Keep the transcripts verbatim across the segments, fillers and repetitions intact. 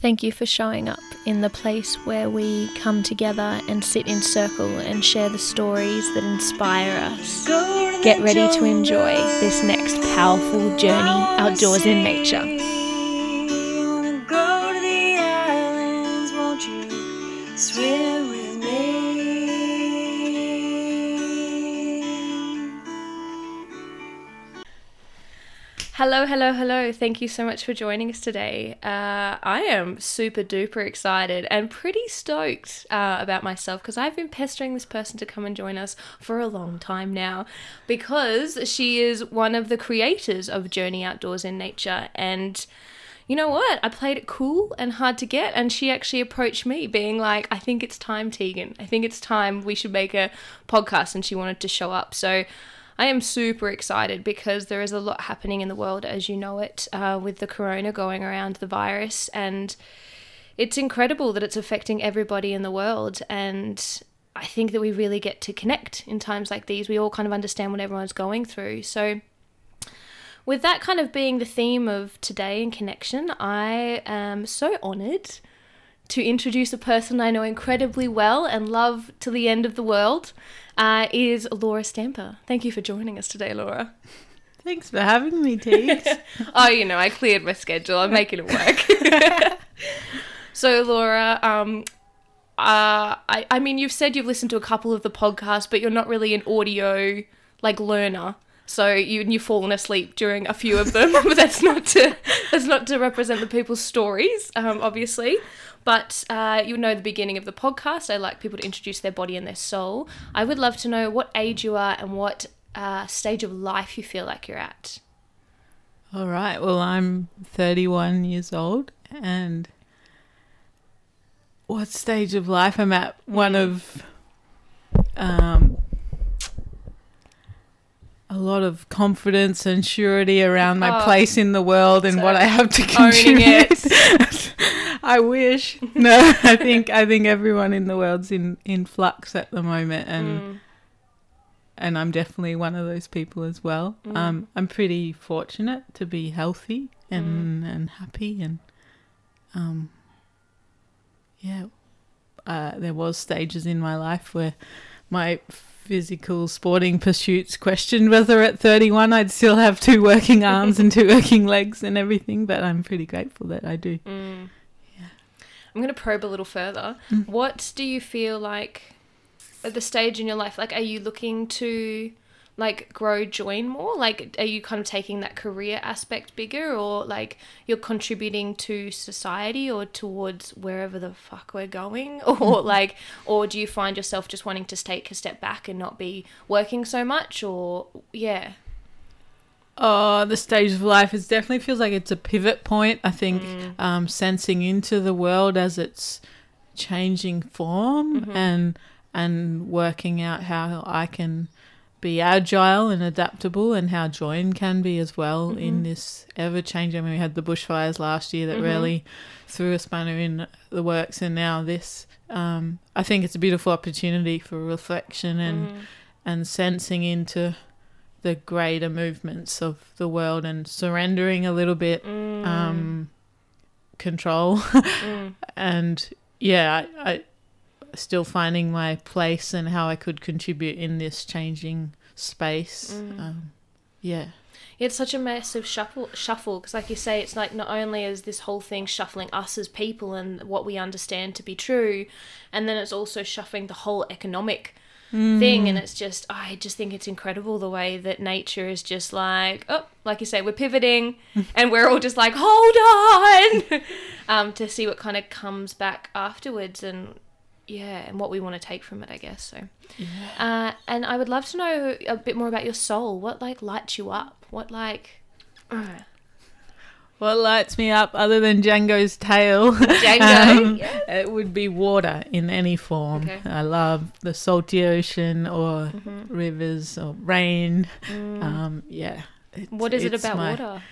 Thank you for showing up in the place where we come together and sit in circle and share the stories that inspire us. Get ready to enjoy this next powerful journey outdoors in nature. Go to the islands, won't you swim with me? Hello, hello, hello. Thank you so much for joining us today. Uh, I am super duper excited and pretty stoked uh, about myself because I've been pestering this person to come and join us for a long time now because she is one of the creators of Journey Outdoors in Nature. And you know what? I played it cool and hard to get, and she actually approached me being like, I think it's time, Tegan. I think it's time we should make a podcast, and she wanted to show up. So I am super excited because there is a lot happening in the world, as you know it, uh, with the corona going around, the virus, and it's incredible that it's affecting everybody in the world. And I think that we really get to connect in times like these. We all kind of understand what everyone's going through. So with that kind of being the theme of today and connection, I am so honoured to introduce a person I know incredibly well and love to the end of the world, uh, is Laura Stamper. Thank you for joining us today, Laura. Thanks for having me, Teague. Oh, you know, I cleared my schedule. I'm making it work. So, Laura, um, uh, I, I mean, you've said you've listened to a couple of the podcasts, but you're not really an audio, like, learner. So you, you've fallen asleep during a few of them, but that's not to that's not to represent the people's stories, um, obviously. But uh, you know the beginning of the podcast, I like people to introduce their body and their soul. I would love to know what age you are and what uh, stage of life you feel like you're at. All right. Well, I'm thirty-one years old, and what stage of life I'm at? One of um, a lot of confidence and surety around my oh, place in the world and so what I have to contribute. It. I wish. No, I think I think everyone in the world's in, in flux at the moment, and mm. and I'm definitely one of those people as well. Mm. Um, I'm pretty fortunate to be healthy and, mm. and happy, and um, yeah, uh, there was stages in my life where my physical sporting pursuits questioned whether at thirty-one I'd still have two working arms and two working legs and everything, but I'm pretty grateful that I do. Mm. I'm going to probe a little further. Mm. What do you feel like at the stage in your life? Like, are you looking to, like, grow, join more? Like, are you kind of taking that career aspect bigger, or, like, you're contributing to society or towards wherever the fuck we're going? Or, like, or do you find yourself just wanting to take a step back and not be working so much? Or, yeah. Oh, the stage of life, it definitely feels like it's a pivot point, I think, mm. um, sensing into the world as it's changing form, mm-hmm. and and working out how I can be agile and adaptable and how join can be as well, mm-hmm. in this ever-changing. I mean, we had the bushfires last year that mm-hmm. really threw a spanner in the works, and now this. Um, I think it's a beautiful opportunity for reflection and mm-hmm. and sensing into the greater movements of the world and surrendering a little bit mm. um, control. mm. And, yeah, I, I still finding my place and how I could contribute in this changing space. Mm. Um, yeah. It's such a massive shuffle, shuffle because, like you say, it's like not only is this whole thing shuffling us as people and what we understand to be true, and then it's also shuffling the whole economic thing, mm. and it's just I just think it's incredible the way that nature is just like, oh, like you say, we're pivoting and we're all just like, hold on, um, to see what kind of comes back afterwards, and yeah, and what we want to take from it, I guess. So yeah. uh, and I would love to know a bit more about your soul. What, like, lights you up? What, like, uh, what lights me up other than Django's tail? Django, um, yes. It would be water in any form. Okay. I love the salty ocean or mm-hmm. rivers or rain. Mm. Um, yeah. It, what is it about my, water?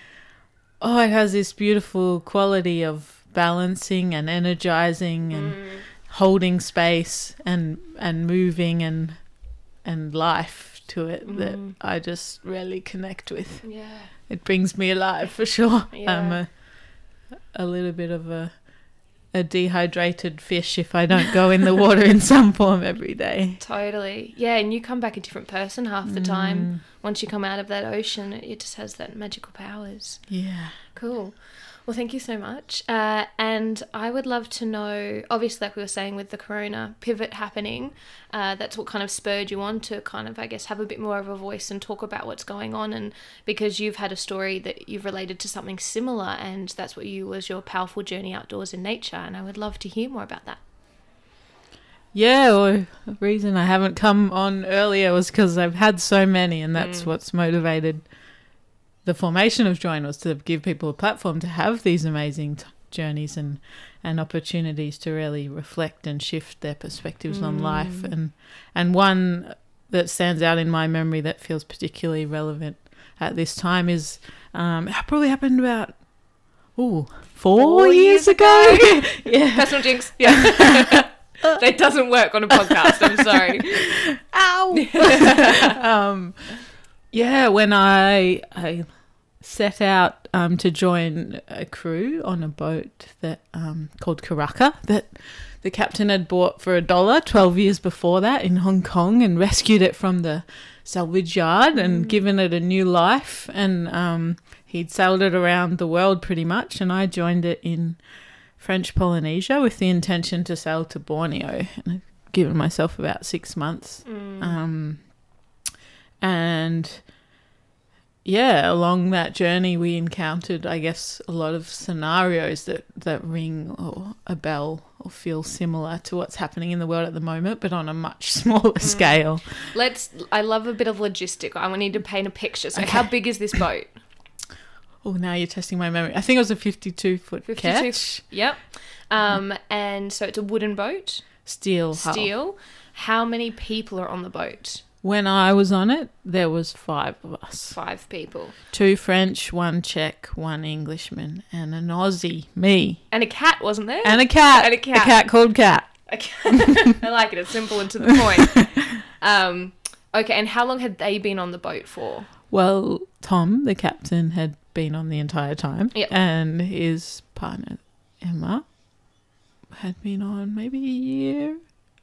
Oh, it has this beautiful quality of balancing and energizing and mm. holding space and and moving and and life to it mm. that I just really connect with. Yeah. It brings me alive for sure. Yeah. I'm a, a little bit of a a dehydrated fish if I don't go in the water in some form every day. Totally. Yeah, and you come back a different person half the mm. time. Once you come out of that ocean, it just has that magical powers. Yeah. Cool. Well, thank you so much. Uh, and I would love to know, obviously, like we were saying with the corona pivot happening, uh, that's what kind of spurred you on to kind of, I guess, have a bit more of a voice and talk about what's going on. And because you've had a story that you've related to something similar, and that's what you was your powerful journey outdoors in nature. And I would love to hear more about that. Yeah, or the reason I haven't come on earlier was because I've had so many, and that's mm. what's motivated the formation of Join, was to give people a platform to have these amazing t- journeys and, and opportunities to really reflect and shift their perspectives mm. on life. And and one that stands out in my memory that feels particularly relevant at this time is um, it probably happened about ooh four, four years, years ago. ago. Yeah, personal jinx. Yeah. That doesn't work on a podcast. I'm sorry. Ow. um, yeah, when I I. set out um, to join a crew on a boat that um, called Karaka that the captain had bought for a dollar twelve years before that in Hong Kong, and rescued it from the salvage yard and mm. given it a new life. And um, he'd sailed it around the world pretty much, and I joined it in French Polynesia with the intention to sail to Borneo. And I'd given myself about six months. Mm. Um, and... yeah, along that journey we encountered, I guess, a lot of scenarios that, that ring or a bell or feel similar to what's happening in the world at the moment, but on a much smaller mm. scale. Let's. I love a bit of logistic. I need to paint a picture. So okay. How big is this boat? Oh, now you're testing my memory. I think it was a fifty-two-foot catch. Yep. Um, mm. And so it's a wooden boat? Steel hull. Steel. How many people are on the boat? When I was on it, there was five of us. Five people. Two French, one Czech, one Englishman, and an Aussie, me. And a cat, wasn't there? And a cat. And a cat. A cat called Cat. A cat. I like it. It's simple and to the point. um, okay, and how long had they been on the boat for? Well, Tom, the captain, had been on the entire time. Yep. And his partner, Emma, had been on maybe a year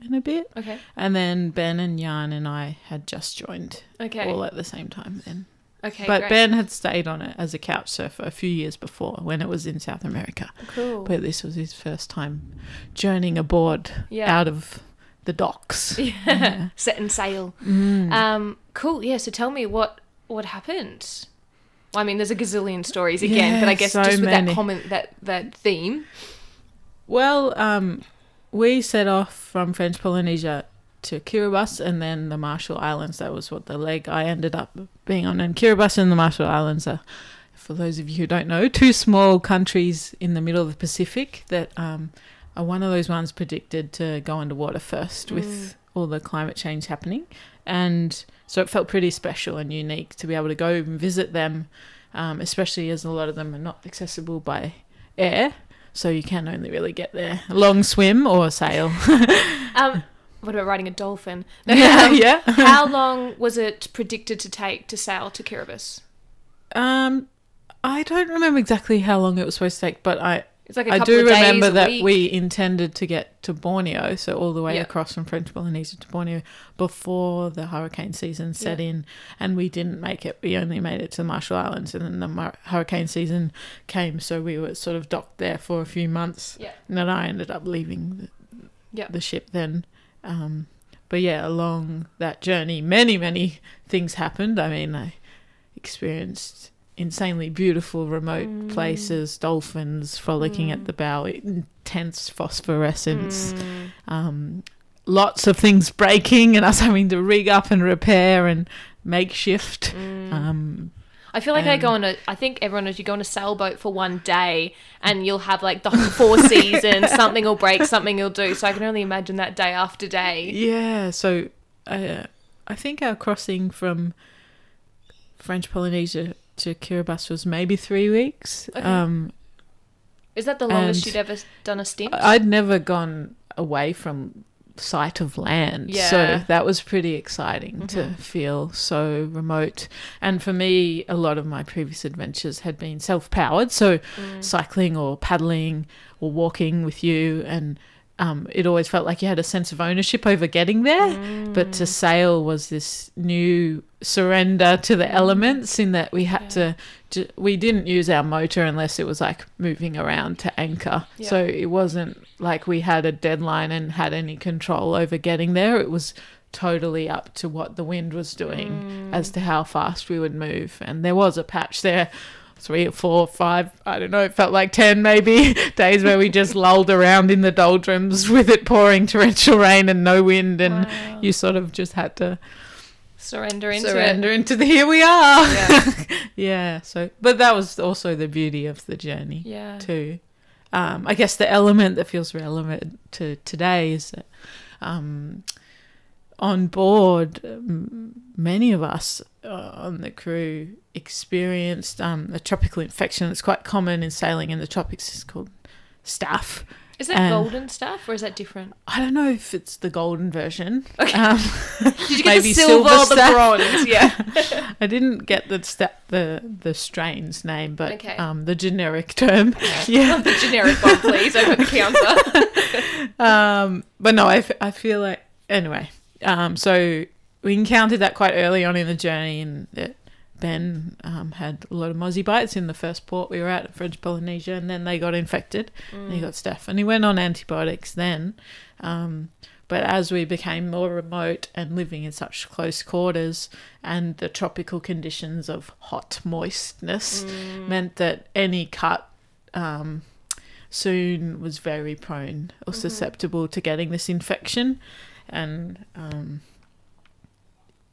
in a bit. Okay. And then Ben and Jan and I had just joined. Okay. All at the same time then. Okay. But great. Ben had stayed on it as a couch surfer a few years before when it was in South America. Cool. But this was his first time journeying aboard yeah. out of the docks. Yeah. yeah. Setting sail. Mm. Um, cool. Yeah. So tell me what, what happened. I mean, there's a gazillion stories again, yeah, but I guess so just with many. that comment, that, that theme. Well, um, we set off from French Polynesia to Kiribati and then the Marshall Islands. That was what the leg I ended up being on. And Kiribati and the Marshall Islands are, for those of you who don't know, two small countries in the middle of the Pacific that um, are one of those ones predicted to go underwater first mm. with all the climate change happening. And so it felt pretty special and unique to be able to go and visit them, um, especially as a lot of them are not accessible by air. So you can only really get there. Long swim or sail. um, what about riding a dolphin? No, yeah. Um, yeah. How long was it predicted to take to sail to Kiribati? Um, I don't remember exactly how long it was supposed to take, but I it's like a I do of days, remember that week. We intended to get to Borneo, so all the way yep. across from French Polynesia to Borneo before the hurricane season set yep. in, and we didn't make it. We only made it to the Marshall Islands, and then the mar- hurricane season came, so we were sort of docked there for a few months, yep. and then I ended up leaving the, yep. the ship then. Um, but, yeah, along that journey, many, many things happened. I mean, I experienced insanely beautiful remote mm. places, dolphins frolicking mm. at the bow, intense phosphorescence, mm. um, lots of things breaking and us having to rig up and repair and makeshift. Mm. Um, I feel like I go on a, I think everyone knows you go on a sailboat for one day and you'll have like the whole four seasons, something will break, something you'll do. So I can only imagine that day after day. Yeah. So uh, I think our crossing from French Polynesia to Kiribati was maybe three weeks. Okay. Um, Is that the longest you'd ever done a stint? I'd never gone away from sight of land. Yeah. So that was pretty exciting mm-hmm. to feel so remote. And for me, a lot of my previous adventures had been self-powered, so mm. cycling or paddling or walking with you, and um, it always felt like you had a sense of ownership over getting there. Mm. But to sail was this new surrender to the elements, in that we had yeah. to, we didn't use our motor unless it was like moving around to anchor. Yeah. So it wasn't like we had a deadline and had any control over getting there. It was totally up to what the wind was doing mm. as to how fast we would move. And there was a patch there, three or four, five, I don't know, it felt like ten maybe, days where we just lulled around in the doldrums with it pouring torrential rain and no wind, and wow. you sort of just had to surrender into surrender it. into the here we are. Yeah. yeah. So, but that was also the beauty of the journey yeah. too. Um, I guess the element that feels relevant to today is that um, on board, um, many of us uh, on the crew experienced um, a tropical infection that's quite common in sailing in the tropics. It's called staph. Is that and golden stuff, or is that different? I don't know if it's the golden version. Okay. Um, Did you get maybe the silver, silver or the bronze? Yeah. I didn't get the sta- the the strain's name, but okay. um, the generic term. Okay. Yeah. The generic one, please, over the counter. um, but no, I, f- I feel like anyway. Um, so we encountered that quite early on in the journey, and it, Ben um, had a lot of mozzie bites in the first port we were at, at French Polynesia, and then they got infected mm. and he got staph. And he went on antibiotics then. Um, but as we became more remote and living in such close quarters, and the tropical conditions of hot moistness mm. meant that any cut um, soon was very prone or mm-hmm. susceptible to getting this infection. And... Um,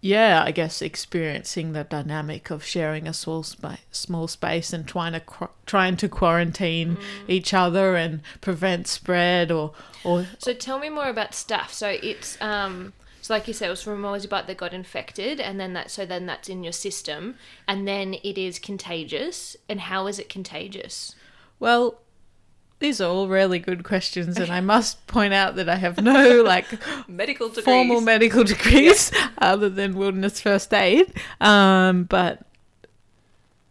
yeah, I guess experiencing the dynamic of sharing a small, sp- small space and trying to qu- trying to quarantine mm. each other and prevent spread or, or... So tell me more about staph. So it's, um, so like you said, it was from a mozzie bite that got infected, and then that, so then that's in your system, and then it is contagious. And how is it contagious? Well... These are all really good questions, and I must point out that I have no like medical degrees. formal medical degrees yeah. other than wilderness first aid. Um, but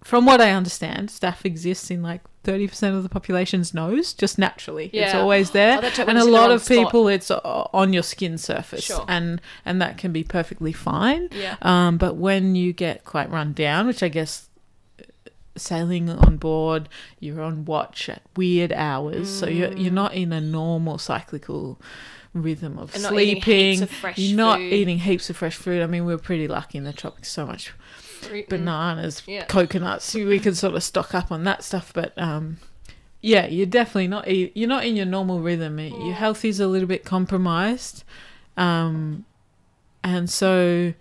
from what I understand, staph exists in like thirty percent of the population's nose, just naturally. Yeah. It's always there. Oh, and a lot of people, it's on your skin surface, sure. and, and that can be perfectly fine. Yeah. Um, but when you get quite run down, which I guess... sailing on board, you're on watch at weird hours, mm. so you're you're not in a normal cyclical rhythm of you're sleeping. Not eating heaps of fresh you're not food. eating heaps of fresh food. I mean, we were pretty lucky in the tropics, so much fruit, bananas, yeah. coconuts. We could sort of stock up on that stuff, but um, yeah, you're definitely not eat, you're not in your normal rhythm. Mm. Your health is a little bit compromised, um, and so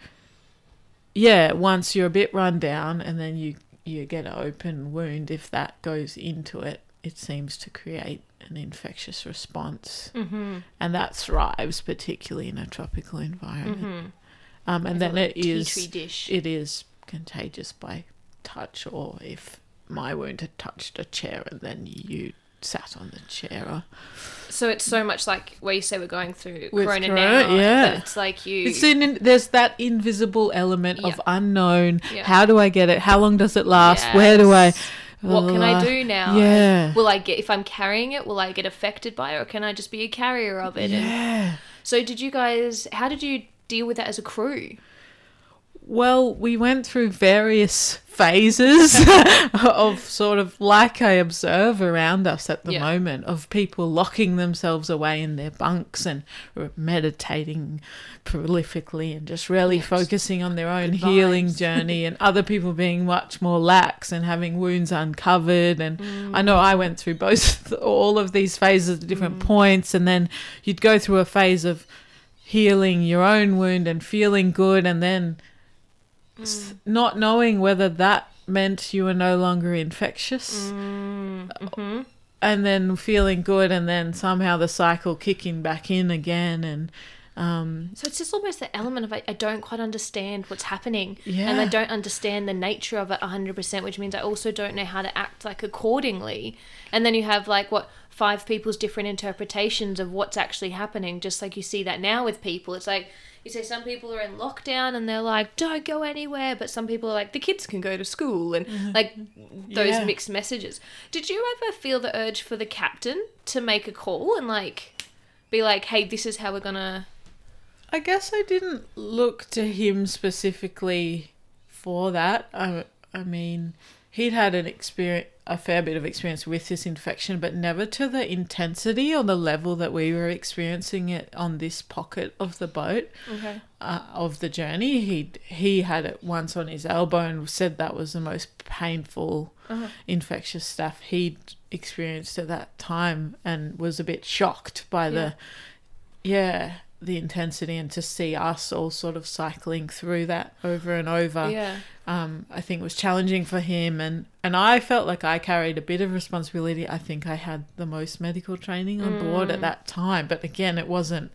yeah, once you're a bit run down, and then you. you get an open wound, if that goes into it, it seems to create an infectious response. Mm-hmm. And that thrives particularly in a tropical environment. Mm-hmm. Um, and then it is, it is contagious by touch, or if my wound had touched a chair and then you sat on the chair. So it's so much like where you say we're going through With corona, corona now. Yeah. It's like you... It's in, there's that invisible element yeah. of unknown. Yeah. How do I get it? How long does it last? Yes. Where do I... What uh, can I do now? Yeah. Will I get... If I'm carrying it, will I get affected by it, or can I just be a carrier of it? Yeah. And so did you guys... How did you deal with that as a crew? Well, we went through various... phases of sort of like I observe around us at the yeah. moment, of people locking themselves away in their bunks and meditating prolifically and just really yes. focusing on their own Good healing vibes. journey, and other people being much more lax and having wounds uncovered. And mm. I know I went through both all of these phases at different mm. points, and then you'd go through a phase of healing your own wound and feeling good, and then Mm. not knowing whether that meant you were no longer infectious mm. mm-hmm. and then feeling good, and then somehow the cycle kicking back in again. And um, so it's just almost the element of I, I don't quite understand what's happening yeah. and I don't understand the nature of it one hundred percent, which means I also don't know how to act like accordingly. And then you have like what five people's different interpretations of what's actually happening, just like you see that now with people. It's like, you say some people are in lockdown and they're like, don't go anywhere, but some people are like, the kids can go to school, and like those yeah. mixed messages. Did you ever feel the urge for the captain to make a call and like be like, hey, this is how we're gonna... I guess I didn't look to him specifically for that. I, I mean, he'd had an experience, a fair bit of experience with this infection, but never to the intensity or the level that we were experiencing it on this pocket of the boat, okay. uh, of the journey. He he had it once on his elbow and said that was the most painful uh-huh. infectious stuff he'd experienced at that time, and was a bit shocked by yeah. the... yeah. the intensity, and to see us all sort of cycling through that over and over yeah. um, I think was challenging for him, and, and I felt like I carried a bit of responsibility. I think I had the most medical training on mm. board at that time, but again, it wasn't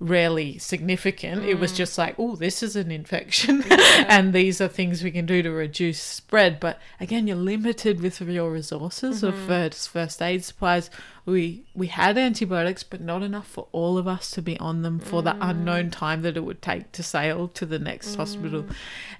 really significant. Mm. It was just like, oh, this is an infection yeah. and these are things we can do to reduce spread, but again, you're limited with your resources mm-hmm. of first, first aid supplies. We we had antibiotics, but not enough for all of us to be on them for mm. the unknown time that it would take to sail to the next mm. hospital.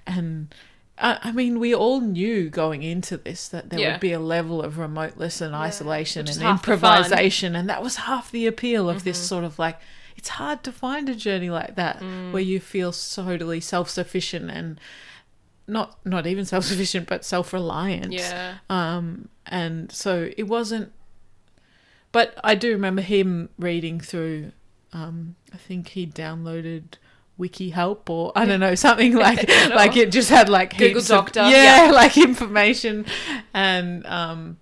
And I, I mean, we all knew going into this that there yeah. would be a level of remoteness and yeah. isolation and improvisation, and that was half the appeal of mm-hmm. this sort of like, it's hard to find a journey like that mm. where you feel totally self-sufficient, and not not even self-sufficient, but self-reliant. Yeah. Um, and so it wasn't, but I do remember him reading through, um, I think he downloaded Wiki Help or I don't know, something like, like it just had like Google Doctor. Of, yeah, yeah, like information, and um,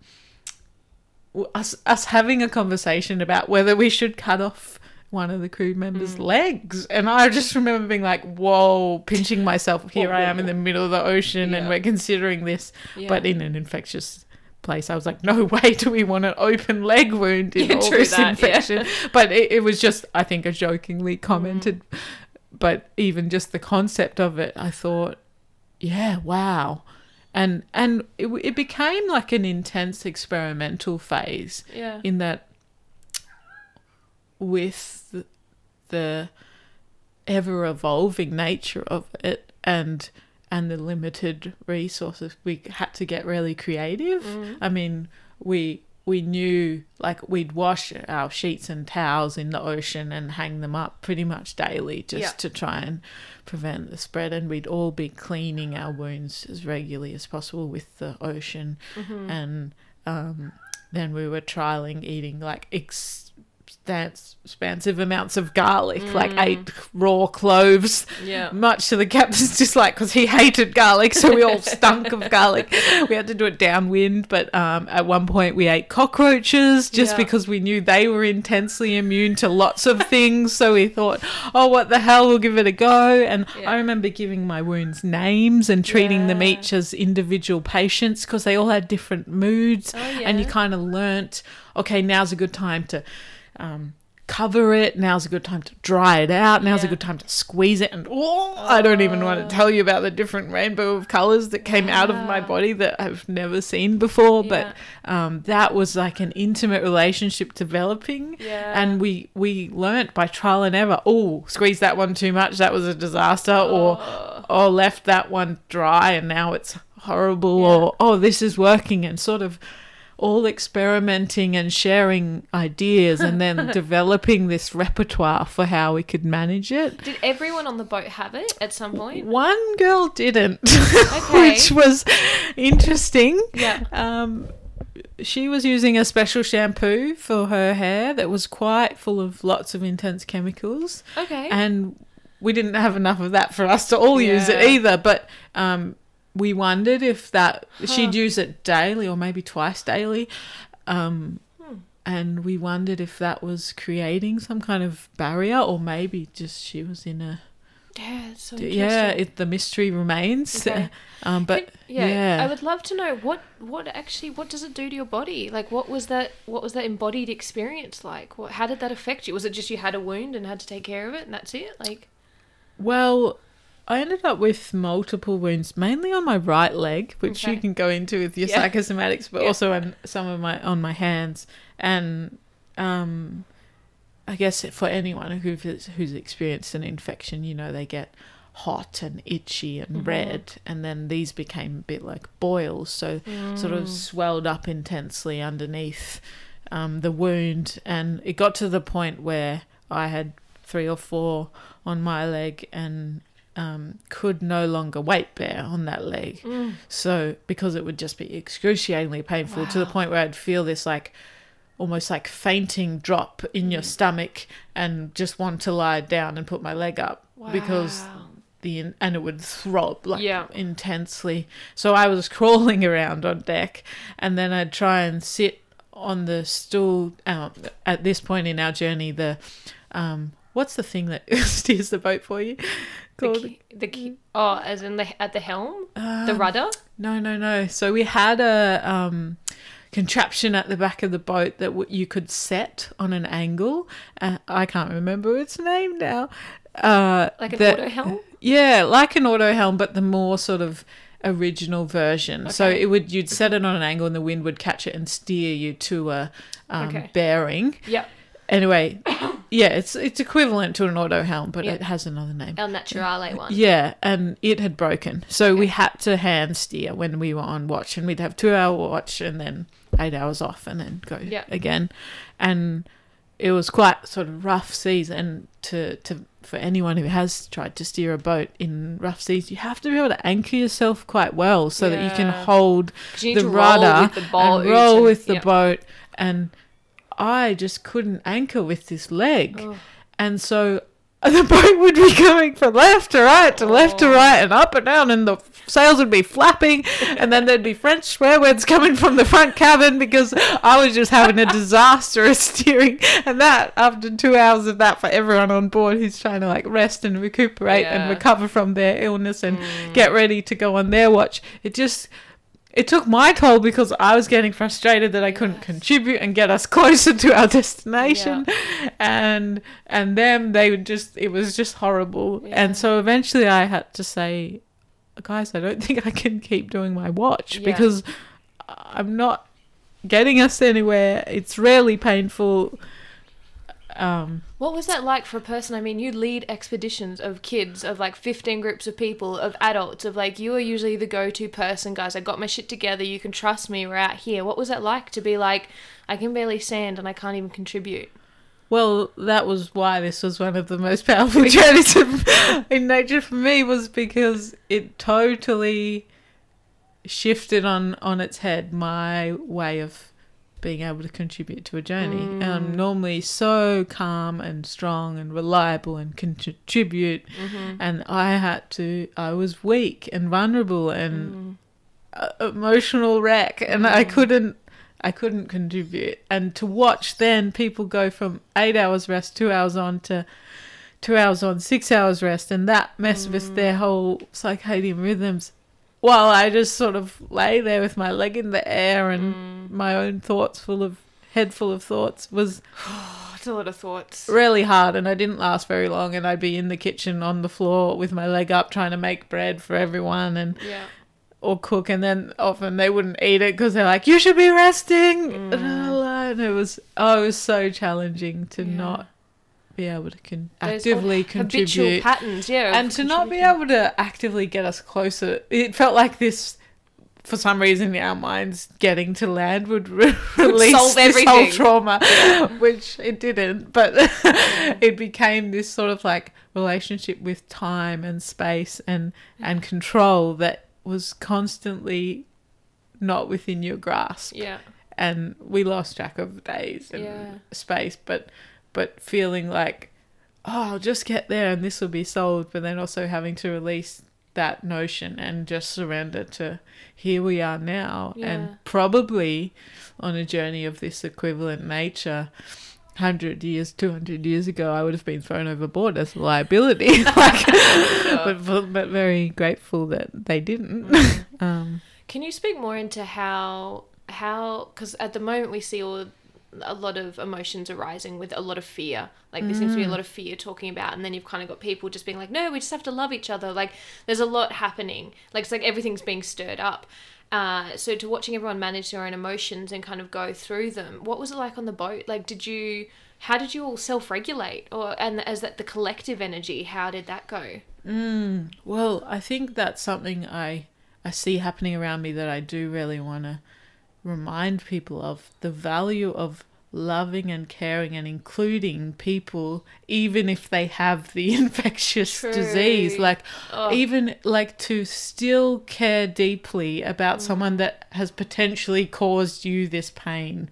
us, us having a conversation about whether we should cut off one of the crew members' mm. legs, and I just remember being like, whoa, pinching myself, here I am in the middle of the ocean yeah. and we're considering this yeah. but in an infectious place. I was like, no way do we want an open leg wound in yeah, all this that, infection yeah. but it, it was just, I think I jokingly commented mm. but even just the concept of it, I thought, yeah, wow. And and it, it became like an intense experimental phase yeah. in that, with the ever-evolving nature of it and and the limited resources, we had to get really creative. Mm. I mean, we we knew, like, we'd wash our sheets and towels in the ocean and hang them up pretty much daily just yeah. to try and prevent the spread, and we'd all be cleaning our wounds as regularly as possible with the ocean. Mm-hmm. And um, then we were trialling eating, like, ex- That's expansive amounts of garlic, mm. like eight raw cloves, yeah. much to the captain's dislike, because he hated garlic, so we all stunk of garlic. We had to do it downwind, but um, at one point we ate cockroaches just yeah. because we knew they were intensely immune to lots of things, so we thought, oh, what the hell, we'll give it a go. And yeah. I remember giving my wounds names and treating yeah. them each as individual patients, because they all had different moods, oh, yeah. and you kind of learnt, okay, now's a good time to... Um, cover it, now's a good time to dry it out, now's yeah. a good time to squeeze it, and oh, I don't even want to tell you about the different rainbow of colours that came yeah. out of my body that I've never seen before, yeah. but um, that was like an intimate relationship developing, yeah. and we, we learnt by trial and error, oh, squeeze that one too much, that was a disaster, oh. or oh, left that one dry and now it's horrible, yeah. or oh, this is working, and sort of all experimenting and sharing ideas and then developing this repertoire for how we could manage it. Did everyone on the boat have it at some point? One girl didn't, okay. which was interesting. Yeah. Um, she was using a special shampoo for her hair that was quite full of lots of intense chemicals. Okay. And we didn't have enough of that for us to all yeah. use it either, but... Um, we wondered if that huh. she'd use it daily or maybe twice daily, um, hmm. and we wondered if that was creating some kind of barrier, or maybe just she was in a yeah. It's so yeah, it, the mystery remains. Okay. Um, but Could, yeah, yeah, I would love to know what, what actually what does it do to your body? Like, what was that? What was that embodied experience like? What, how did that affect you? Was it just you had a wound and had to take care of it, and that's it? Like, well. I ended up with multiple wounds, mainly on my right leg, which okay. you can go into with your yeah. psychosomatics, but yeah. also on some of my on my hands, And um, I guess for anyone who who's experienced an infection, you know, they get hot and itchy and mm-hmm. red, and then these became a bit like boils, so mm. sort of swelled up intensely underneath um, the wound, and it got to the point where I had three or four on my leg and um, could no longer weight bear on that leg. Mm. So because it would just be excruciatingly painful, wow. to the point where I'd feel this like almost like fainting drop in your stomach and just want to lie down and put my leg up, wow. because the and it would throb like yeah. intensely. So I was crawling around on deck, and then I'd try and sit on the stool. Um, at this point in our journey, the um, what's the thing that steers the boat for you? The key, the key, oh, as in the at the helm, um, the rudder. No, no, no. So we had a um, contraption at the back of the boat that w- you could set on an angle. Uh, I can't remember its name now. Uh, like an that, auto helm? Yeah, like an auto helm, but the more sort of original version. Okay. So it would you'd set it on an angle, and the wind would catch it and steer you to a um, okay. bearing. Yeah. Anyway, yeah, it's it's equivalent to an auto helm, but yep. it has another name. El Naturale one. Yeah, and it had broken. So okay. we had to hand steer when we were on watch, and we'd have two-hour watch and then eight hours off and then go yep. again. And it was quite sort of rough seas, and to, to for anyone who has tried to steer a boat in rough seas, you have to be able to anchor yourself quite well so yeah. that you can hold you the rudder and roll with the boat. Roll and, with the yep. boat and I just couldn't anchor with this leg. Oh. And so the boat would be going from left to right to oh. left to right and up and down, and the sails would be flapping, and then there'd be French swear words coming from the front cabin because I was just having a disastrous steering. And that, after two hours of that for everyone on board who's trying to like rest and recuperate yeah. and recover from their illness and mm. get ready to go on their watch, it just... It took my toll because I was getting frustrated that I couldn't yes. contribute and get us closer to our destination, yeah. and and them they would just it was just horrible. Yeah. And so eventually I had to say, guys, I don't think I can keep doing my watch yeah. because I'm not getting us anywhere. It's rarely painful. Um, what was that like for a person? I mean, you lead expeditions of kids, of like fifteen groups of people, of adults, of like you are usually the go-to person. Guys, I got my shit together, you can trust me, we're out here. What was that like to be like, I can barely stand and I can't even contribute? Well, that was why this was one of the most powerful journeys in nature for me, was because it totally shifted on, on its head my way of being able to contribute to a journey. Mm. And I'm normally so calm and strong and reliable and can contribute, mm-hmm. and I had to I was weak and vulnerable and mm. emotional wreck, and mm. I couldn't I couldn't contribute. And to watch then people go from eight hours rest, two hours on to two hours on, six hours rest, and that messed mm. with their whole circadian rhythms, while I just sort of lay there with my leg in the air and mm. my own thoughts full of, head full of thoughts was... It's a lot of thoughts. Really hard, and I didn't last very long, and I'd be in the kitchen on the floor with my leg up trying to make bread for everyone and yeah. or cook, and then often they wouldn't eat it because they're like, you should be resting. Mm. And it was, oh, it was so challenging to yeah. not be able to con- actively contribute. Habitual patterns, yeah. And to not be able to actively get us closer. It felt like this, for some reason, in our minds, getting to land would re- release solve this everything. Whole trauma, yeah. which it didn't. But yeah. it became this sort of like relationship with time and space and, yeah. and control that was constantly not within your grasp. Yeah. And we lost track of days and yeah. space, but... but feeling like, oh, I'll just get there and this will be solved, but then also having to release that notion and just surrender to here we are now, yeah. and probably on a journey of this equivalent nature, one hundred years, two hundred years ago, I would have been thrown overboard as a liability, like, sure. but, but very grateful that they didn't. Mm. Um, Can you speak more into how, how, because at the moment we see all a lot of emotions arising with a lot of fear, like there mm. seems to be a lot of fear talking about, and then you've kind of got people just being like, no, we just have to love each other, like there's a lot happening, like it's like everything's being stirred up, Uh, so to watching everyone manage their own emotions and kind of go through them, what was it like on the boat? Like, did you, how did you all self-regulate? Or, and as that the collective energy, how did that go? Mm, well, I think that's something I, I see happening around me that I do really want to remind people of, the value of loving and caring and including people, even if they have the infectious True. disease, like oh. even like to still care deeply about mm. someone that has potentially caused you this pain.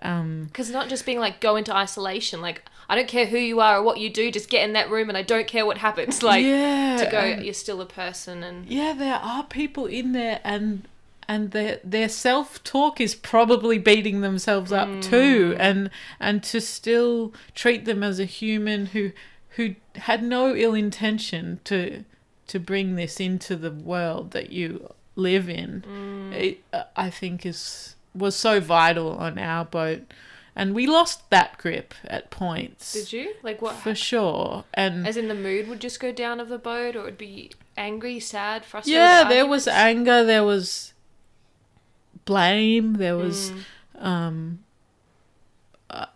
Um, 'cause not just being like, go into isolation, like I don't care who you are or what you do, just get in that room and I don't care what happens, like yeah, to go um, you're still a person. And yeah, there are people in there, and and their their self-talk is probably beating themselves up mm. too, and and to still treat them as a human who who had no ill intention to to bring this into the world that you live in, mm. it, I think is was so vital on our boat. And we lost that grip at points. Did you? Like what? For sure. And as in the mood would just go down of the boat, or it would be angry, sad, frustrated? Yeah, there was anger, there was blame, there was mm. um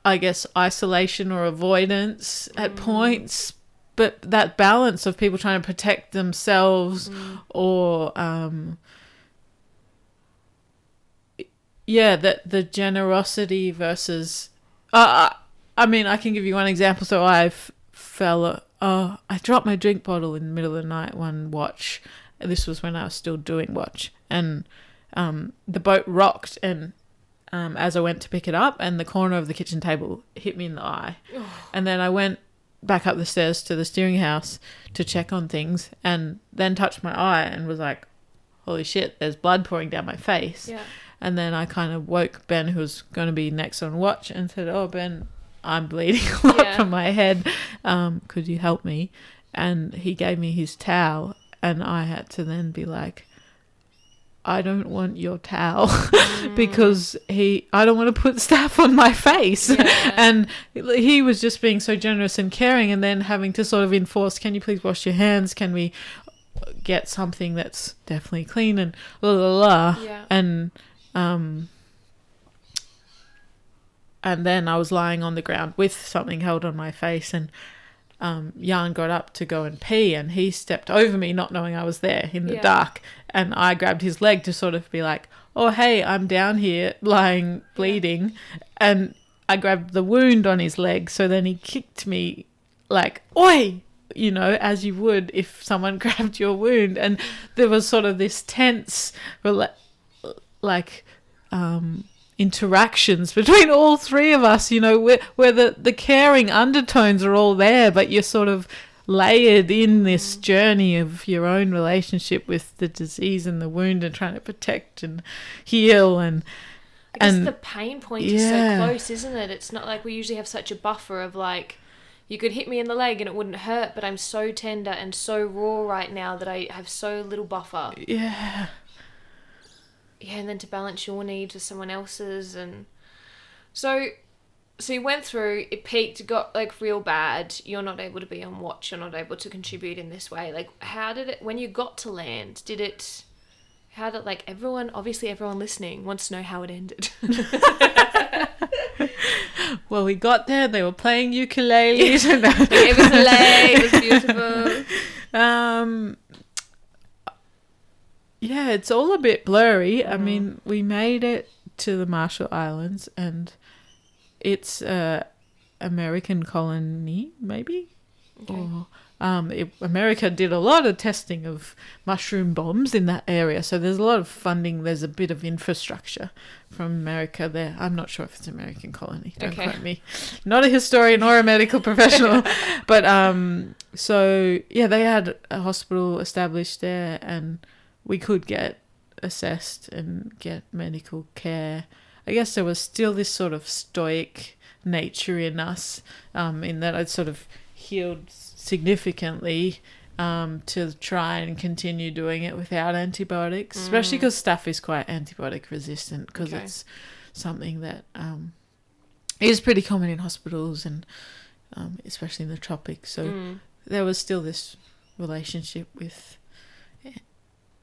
I guess isolation or avoidance mm. at points, but that balance of people trying to protect themselves mm. or um yeah that the generosity versus uh I mean, I can give you one example. So I fell uh I dropped my drink bottle in the middle of the night one watch. This was when I was still doing watch, and Um, the boat rocked, and um, as I went to pick it up, and the corner of the kitchen table hit me in the eye. Oh. And then I went back up the stairs to the steering house to check on things, and then touched my eye and was like, holy shit, there's blood pouring down my face. Yeah. And then I kind of woke Ben, who was going to be next on watch, and said, oh, Ben, I'm bleeding a lot yeah. from my head. Um, could you help me? And he gave me his towel, and I had to then be like, I don't want your towel mm. because he, I don't want to put stuff on my face. Yeah. And he was just being so generous and caring, and then having to sort of enforce, can you please wash your hands? Can we get something that's definitely clean, and la la la. Yeah. And, um, and then I was lying on the ground with something held on my face, and Um, Jan got up to go and pee, and he stepped over me, not knowing I was there in the yeah. dark, and I grabbed his leg to sort of be like, oh hey, I'm down here lying bleeding, yeah. and I grabbed the wound on his leg, so then he kicked me like, oi, you know, as you would if someone grabbed your wound. And there was sort of this tense like um interactions between all three of us, you know, where, where the, the caring undertones are all there, but you're sort of layered in this mm. journey of your own relationship with the disease and the wound, and trying to protect and heal. And I guess and, the pain point yeah. is so close, isn't it? It's not like we usually have such a buffer of like, you could hit me in the leg and it wouldn't hurt, but I'm so tender and so raw right now that I have so little buffer. Yeah. Yeah, and then to balance your needs with someone else's. And so so you went through, it peaked, got like real bad, you're not able to be on watch, you're not able to contribute in this way. Like, how did it, when you got to land, did it, how did, like, everyone, obviously everyone listening wants to know how it ended. Well, we got there, they were playing ukuleles. And it was late, it was beautiful. Um... Yeah, it's all a bit blurry. Mm. I mean, we made it to the Marshall Islands, and it's a American colony, maybe? Okay. Or, um, it, America did a lot of testing of mushroom bombs in that area, so there's a lot of funding. There's a bit of infrastructure from America there. I'm not sure if it's American colony. Don't okay. quote me. Not a historian or a medical professional. But um, so, yeah, they had a hospital established there, and we could get assessed and get medical care. I guess there was still this sort of stoic nature in us, um, in that I'd sort of healed significantly um, to try and continue doing it without antibiotics, mm. especially because staph is quite antibiotic resistant, because okay. it's something that um, is pretty common in hospitals, and um, especially in the tropics. So mm. there was still this relationship with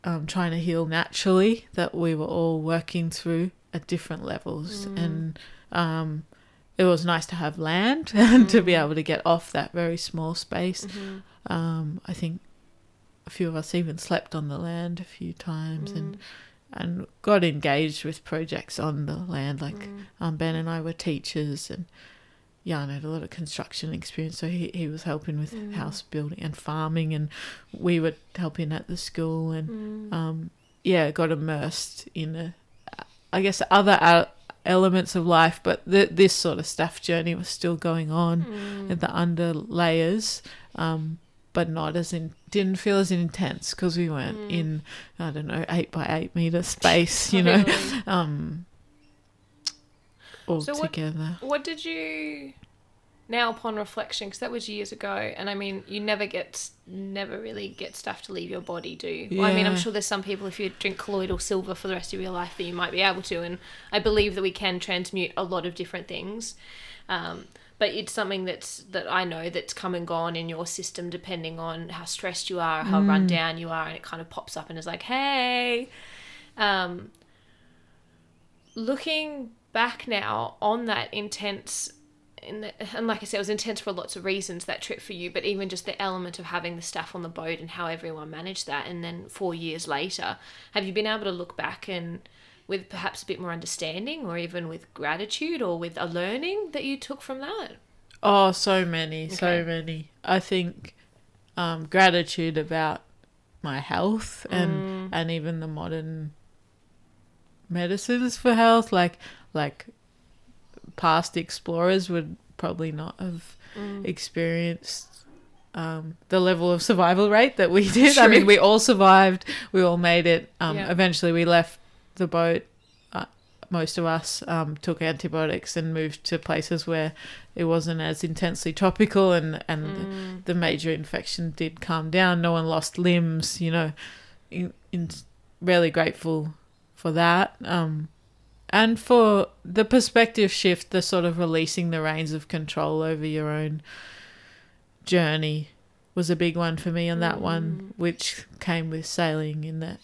um, trying to heal naturally that we were all working through at different levels. Mm. And um, it was nice to have land and mm. to be able to get off that very small space. Mm-hmm. Um, I think a few of us even slept on the land a few times mm. and and got engaged with projects on the land. Like mm. um, Ben and I were teachers, and Jan had a lot of construction experience, so he, he was helping with mm. house building and farming, and we were helping at the school, and mm. um, yeah, got immersed in, a, I guess, other elements of life, but th- this sort of staff journey was still going on mm. in the under layers, um, but not as in, didn't feel as intense because we weren't mm. in, I don't know, eight by eight metre space, you know. Um, all so together. What, what did you, now upon reflection, because that was years ago, and I mean, you never get, never really get stuff to leave your body, do you? Yeah. Well, I mean, I'm sure there's some people, if you drink colloidal silver for the rest of your life, that you might be able to, and I believe that we can transmute a lot of different things. Um, But it's something that's that I know that's come and gone in your system depending on how stressed you are, how mm. run down you are, and it kind of pops up and is like, hey. Um, looking back now on that intense, in the, and like I said, it was intense for lots of reasons, that trip for you, but even just the element of having the staff on the boat and how everyone managed that, and then four years later, have you been able to look back and with perhaps a bit more understanding, or even with gratitude, or with a learning that you took from that? Oh, so many, okay. so many. I think um, gratitude about my health and mm. and even the modern medicines for health, like like past explorers would probably not have mm. experienced Um, the level of survival rate that we did. True. I mean, we all survived. We all made it. Um, yeah. Eventually we left the boat, uh, most of us um, took antibiotics and moved to places where it wasn't as intensely tropical, and, and mm. the, the major infection did calm down. No one lost limbs, you know. In, in, really grateful for that. Um, and for the perspective shift, the sort of releasing the reins of control over your own journey was a big one for me on that mm. one, which came with sailing in that.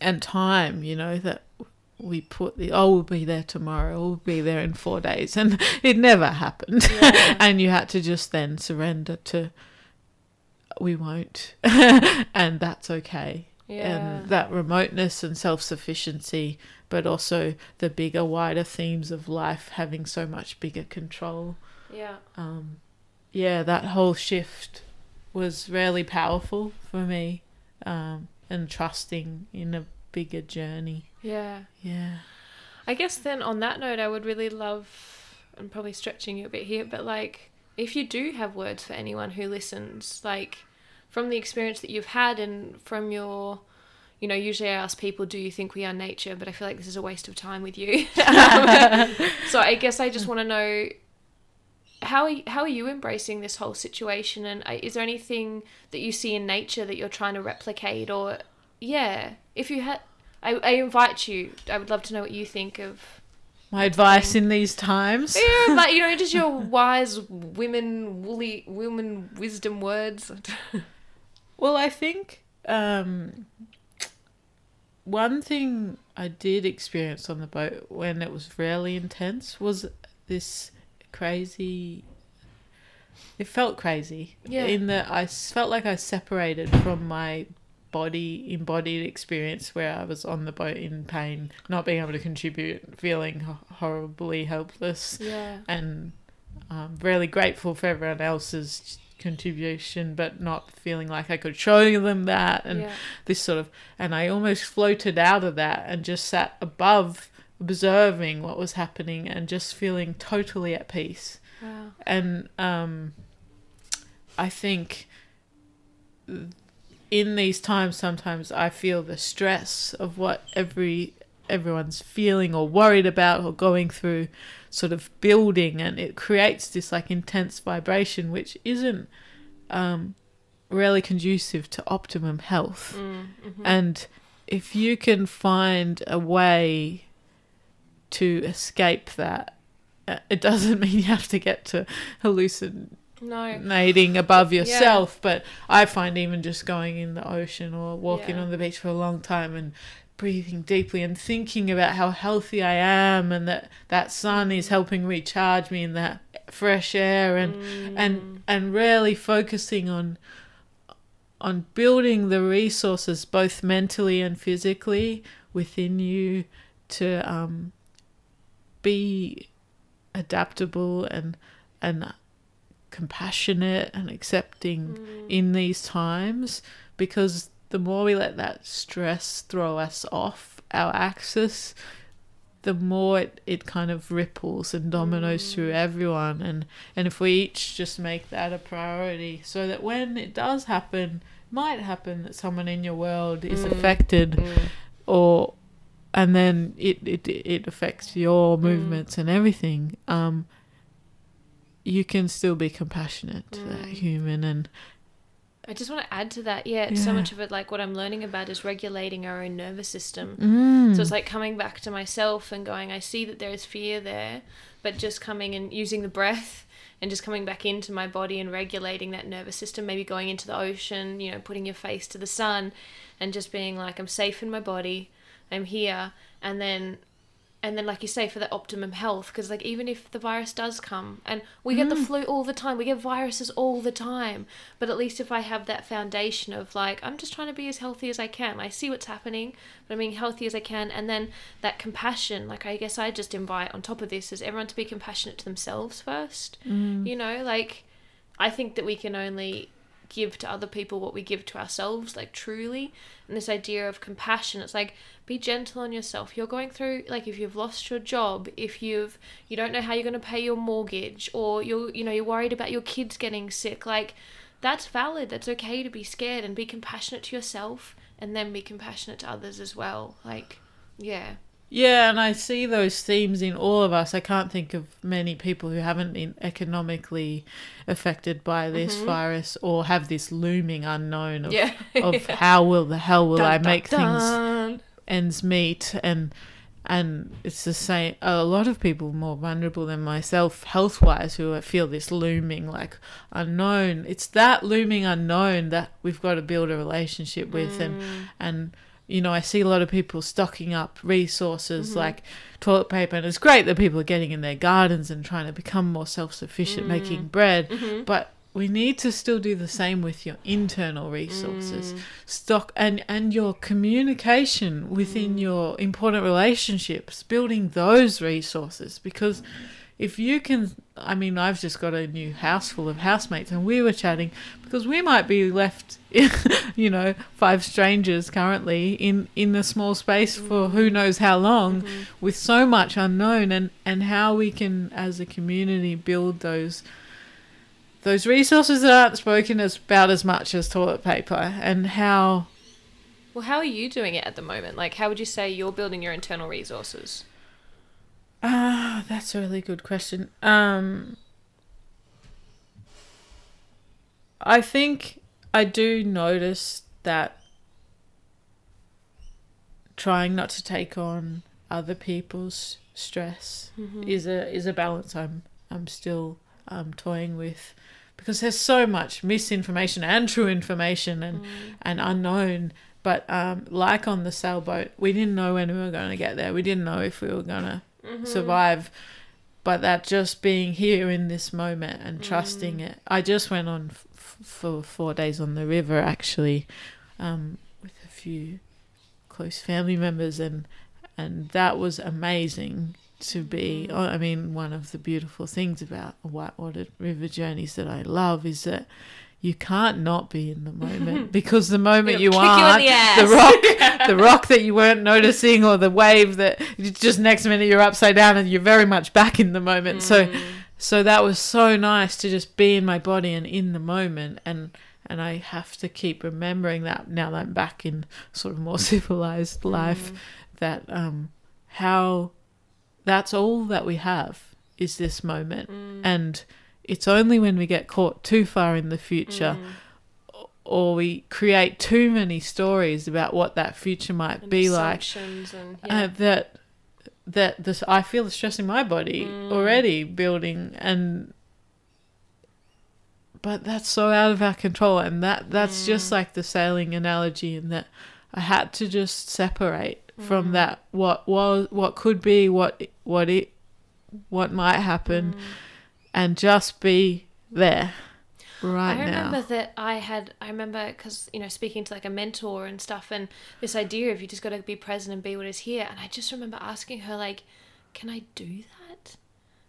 And time, you know, that we put the, oh, we'll be there tomorrow, we'll be there in four days. And it never happened. Yeah. And you had to just then surrender to, we won't. And that's okay. Yeah. And that remoteness and self-sufficiency, but also the bigger, wider themes of life, having so much bigger control. Yeah. Um, yeah, that whole shift was really powerful for me. Um and trusting in a bigger journey. Yeah. Yeah. I guess then on that note, I would really love, I'm probably stretching you a bit here, but like if you do have words for anyone who listens, like from the experience that you've had and from your, you know, usually I ask people, do you think we are nature? But I feel like this is a waste of time with you. um, so I guess I just want to know, How are, how are you embracing this whole situation, and is there anything that you see in nature that you're trying to replicate? Or, yeah, if you had, I, I invite you, I would love to know what you think of. My advice in these times? Yeah, like, you know, just your wise women, woolly, women wisdom words. Well, I think um, one thing I did experience on the boat when it was really intense was this crazy, it felt crazy yeah. in that I felt like I separated from my body, embodied experience where I was on the boat in pain, not being able to contribute, feeling horribly helpless yeah. and um, really grateful for everyone else's contribution, but not feeling like I could show them that, and yeah. this sort of, and I almost floated out of that and just sat above observing what was happening and just feeling totally at peace. Wow. And um, I think in these times sometimes I feel the stress of what every everyone's feeling or worried about or going through sort of building, and it creates this like intense vibration which isn't um, really conducive to optimum health. Mm, mm-hmm. And if you can find a way to escape that, it doesn't mean you have to get to hallucin no. mating above yourself. Yeah. But I find even just going in the ocean or walking yeah. on the beach for a long time and breathing deeply and thinking about how healthy I am and that that sun is helping recharge me in that fresh air and mm. and and really focusing on on building the resources both mentally and physically within you to um, be adaptable and and compassionate and accepting mm. in these times, because the more we let that stress throw us off our axis, the more it, it kind of ripples and dominoes mm. through everyone. And, and if we each just make that a priority so that when it does happen, it might happen that someone in your world is mm. affected mm. or and then it, it, it affects your movements mm. and everything, um, you can still be compassionate to mm. that human. And I just want to add to that, yeah, yeah, so much of it, like what I'm learning about is regulating our own nervous system. Mm. So it's like coming back to myself and going, I see that there is fear there, but just coming and using the breath and just coming back into my body and regulating that nervous system, maybe going into the ocean, you know, putting your face to the sun and just being like, I'm safe in my body, I'm here. And then, and then like you say, for the optimum health, because like even if the virus does come, and we get mm. the flu all the time, we get viruses all the time, but at least if I have that foundation of like, I'm just trying to be as healthy as I can, I see what's happening, but I'm being healthy as I can, and then that compassion, like I guess I just invite on top of this is everyone to be compassionate to themselves first, mm. you know, like I think that we can only give to other people what we give to ourselves, like truly. And this idea of compassion, it's like be gentle on yourself. You're going through, like if you've lost your job, if you've you don't know how you're going to pay your mortgage, or you're you know you're worried about your kids getting sick, like that's valid, that's okay to be scared, and be compassionate to yourself and then be compassionate to others as well. Like yeah yeah and I see those themes in all of us. I can't think of many people who haven't been economically affected by this mm-hmm. virus or have this looming unknown of, yeah. of yeah. how will the hell will dun, I make dun, things dun. ends meet. And and it's the same, a lot of people more vulnerable than myself health-wise who feel this looming like unknown. It's that looming unknown that we've got to build a relationship with. mm. and and you know, I see a lot of people stocking up resources mm-hmm. like toilet paper, and it's great that people are getting in their gardens and trying to become more self-sufficient, mm. making bread, mm-hmm. but we need to still do the same with your internal resources, mm. stock and, and your communication within mm. your important relationships, building those resources. Because if you can, I mean, I've just got a new house full of housemates, and we were chatting because we might be left, you know, five strangers currently in, in a small space mm. for who knows how long, mm-hmm. with so much unknown, and, and how we can as a community build those those resources that aren't spoken as, about as much as toilet paper. And how... Well, how are you doing it at the moment? Like, how would you say you're building your internal resources? Ah, uh, that's a really good question. Um, I think I do notice that trying not to take on other people's stress mm-hmm. is a is a balance I'm I'm still um, toying with, because there's so much misinformation and true information and mm. and unknown. But um, like on the sailboat, we didn't know when we were going to get there. We didn't know if we were going to Mm-hmm. survive, but that just being here in this moment and trusting mm. it. I just went on f- for four days on the river actually, um, with a few close family members, and and that was amazing to be. I mean, one of the beautiful things about whitewater river journeys that I love is that you can't not be in the moment, because the moment It'll you aren't, you the, the rock, the rock that you weren't noticing, or the wave that just next minute you're upside down, and you're very much back in the moment. Mm. So, so that was so nice to just be in my body and in the moment. And and I have to keep remembering that now that I'm back in sort of more civilized life, mm. that um, how that's all that we have is this moment, mm. and it's only when we get caught too far in the future mm. or we create too many stories about what that future might and be like and, yeah. uh, that that this I feel the stress in my body mm. already building, and but that's so out of our control. And that that's mm. just like the sailing analogy, in that I had to just separate mm. from that, what was, what could be, what what it what might happen, mm. and just be there right now. I remember now. that I had, I remember because, you know, speaking to like a mentor and stuff, and this idea of you just got to be present and be what is here. And I just remember asking her, like, can I do that?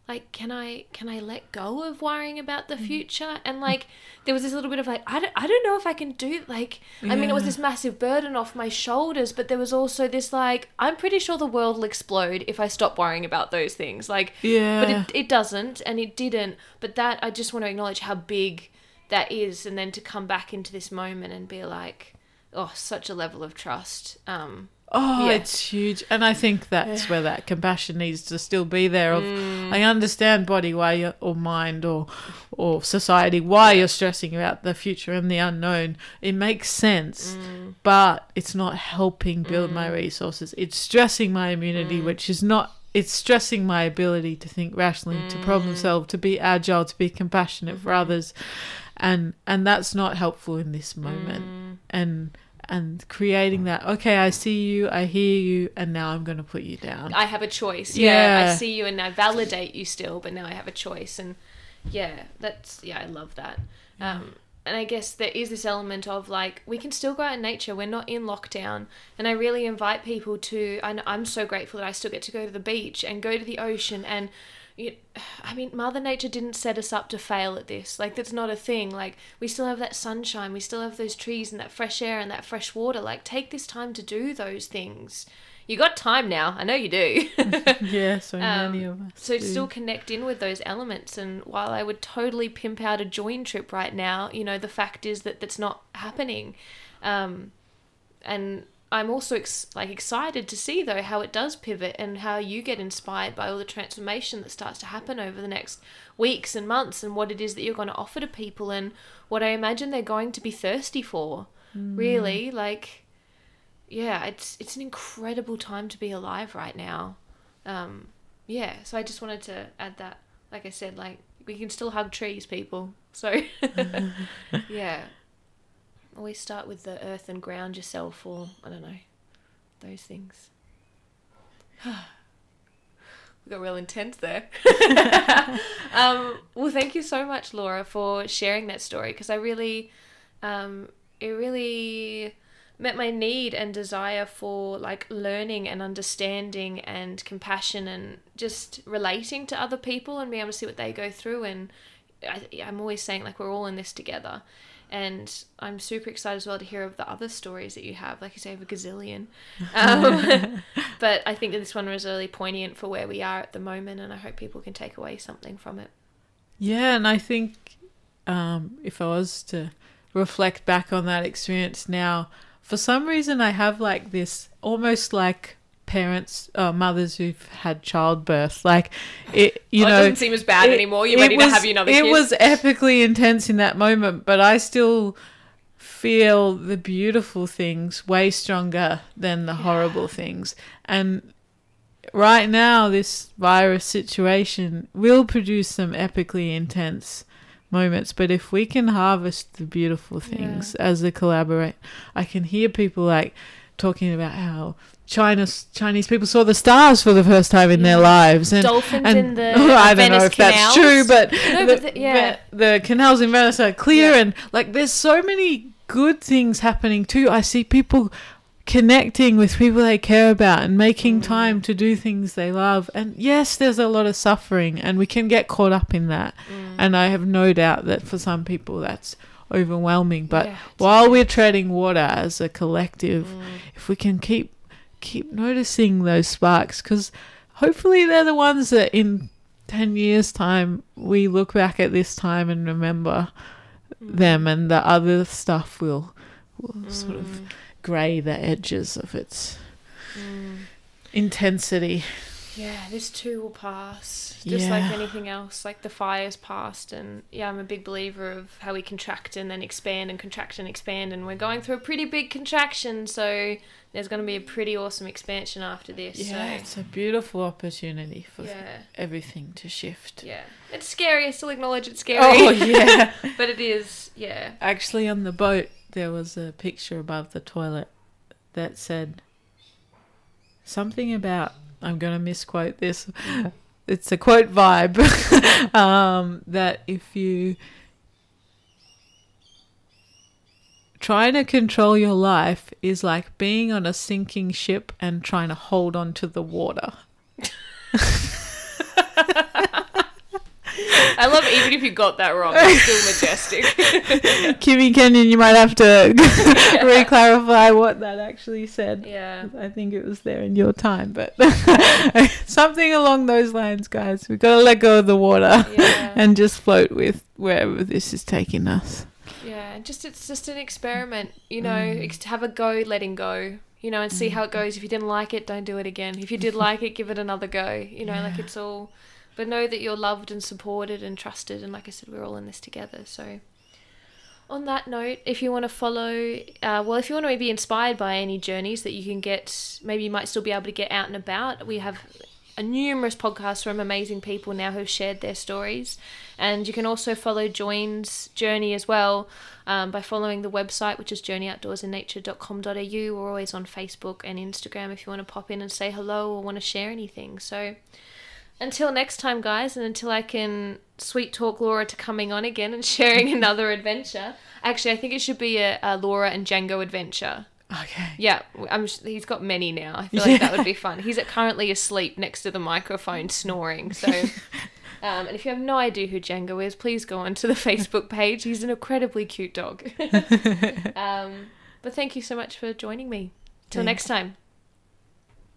Like, can I, can I let go of worrying about the future? And like, there was this little bit of like, I don't, I don't know if I can do, like, yeah. I mean, it was this massive burden off my shoulders, but there was also this like, I'm pretty sure the world will explode if I stop worrying about those things. Like, yeah. but it, it doesn't, and it didn't. But that, I just want to acknowledge how big that is. And then to come back into this moment and be like, oh, such a level of trust. Um, oh, yeah. It's huge. And I think that's yeah. where that compassion needs to still be there of, mm. I understand body why you're, or mind or or society why yeah. you're stressing about the future and the unknown. It makes sense, mm. but it's not helping build mm. my resources. It's stressing my immunity, mm. which is not, it's stressing my ability to think rationally, mm. to problem solve, to be agile, to be compassionate mm-hmm. for others. And and that's not helpful in this moment. Mm. And and creating that, okay, I see you, I hear you, and now I'm going to put you down. I have a choice. Yeah. yeah. I see you and I validate you still, but now I have a choice. And yeah, that's, yeah, I love that. Yeah. Um, and I guess there is this element of like, we can still go out in nature. We're not in lockdown. And I really invite people to, and I'm so grateful that I still get to go to the beach and go to the ocean. And you, I mean, Mother Nature didn't set us up to fail at this. Like, that's not a thing. Like, we still have that sunshine, we still have those trees and that fresh air and that fresh water. Like, take this time to do those things. You got time now. I know you do. yeah, so many um, of us. So do. Still connect in with those elements. And while I would totally pimp out a join trip right now, you know, the fact is that that's not happening. Um, and I'm also ex- like excited to see though how it does pivot and how you get inspired by all the transformation that starts to happen over the next weeks and months, and what it is that you're going to offer to people and what I imagine they're going to be thirsty for. Mm. Really, like, yeah, it's it's an incredible time to be alive right now. Um, yeah, so I just wanted to add that. Like I said, like, we can still hug trees, people. So yeah. Always start with the earth and ground yourself, or I don't know, those things. We got real intense there. um, well, thank you so much, Laura, for sharing that story, because I really, um, it really met my need and desire for like learning and understanding and compassion and just relating to other people and being able to see what they go through. And I, I'm always saying like we're all in this together. And I'm super excited as well to hear of the other stories that you have. Like you say, you have a gazillion. Um, but I think that this one was really poignant for where we are at the moment, and I hope people can take away something from it. Yeah, and I think um, if I was to reflect back on that experience now, for some reason I have like this almost like parents or uh, mothers who've had childbirth, like it you oh, it know doesn't seem as bad it, anymore you're ready was, to have another it kid. Was epically intense in that moment, but I still feel the beautiful things way stronger than the yeah. horrible things. And right now this virus situation will produce some epically intense moments, but if we can harvest the beautiful things yeah. as they collaborate. I can hear people like talking about how China, Chinese people saw the stars for the first time in yeah. their lives. And, Dolphins and, in the oh, I don't Venice know if canals. That's true, but, no, the, but the, yeah. the canals in Venice are clear yeah. and like there's so many good things happening too. I see people connecting with people they care about and making mm. time to do things they love. And yes, there's a lot of suffering and we can get caught up in that. Mm. And I have no doubt that for some people that's overwhelming, but yeah, while we're treading water as a collective, mm. if we can keep keep noticing those sparks, because hopefully they're the ones that in ten years time we look back at this time and remember mm. them, and the other stuff will, will mm. sort of grey the edges of its mm. intensity. yeah, this too will pass. Just yeah. like anything else, like the fire's passed. And yeah, I'm a big believer of how we contract and then expand and contract and expand. And we're going through a pretty big contraction. So there's going to be a pretty awesome expansion after this. Yeah, so. It's a beautiful opportunity for yeah. everything to shift. Yeah. It's scary. I still acknowledge it's scary. Oh, yeah. But it is, yeah. Actually, on the boat, there was a picture above the toilet that said something about, I'm going to misquote this, it's a quote vibe, um, that if you trying to control your life is like being on a sinking ship and trying to hold on to the water. I love it, even if you got that wrong, it's still majestic. Kimmy Kenyon, you might have to yeah. re-clarify what that actually said. Yeah. I think it was there in your time, but something along those lines, guys. We've got to let go of the water yeah. and just float with wherever this is taking us. Yeah, just it's just an experiment, you know, mm. have a go letting go, you know, and see mm. how it goes. If you didn't like it, don't do it again. If you did like it, give it another go, you know, yeah. like it's all... But know that you're loved and supported and trusted. And like I said, we're all in this together. So on that note, if you want to follow, uh, well, if you want to be inspired by any journeys that you can get, maybe you might still be able to get out and about. We have a numerous podcasts from amazing people now who've shared their stories. And you can also follow Joyn's journey as well um, by following the website, which is journey outdoors in nature dot com dot a u. We're always on Facebook and Instagram if you want to pop in and say hello or want to share anything. So... until next time, guys, and until I can sweet talk Laura to coming on again and sharing another adventure. Actually, I think it should be a, a Laura and Django adventure. Okay. Yeah, I'm, he's got many now. I feel like yeah. that would be fun. He's currently asleep next to the microphone snoring. So, um, and if you have no idea who Django is, please go onto the Facebook page. He's an incredibly cute dog. um, but thank you so much for joining me. Till next time.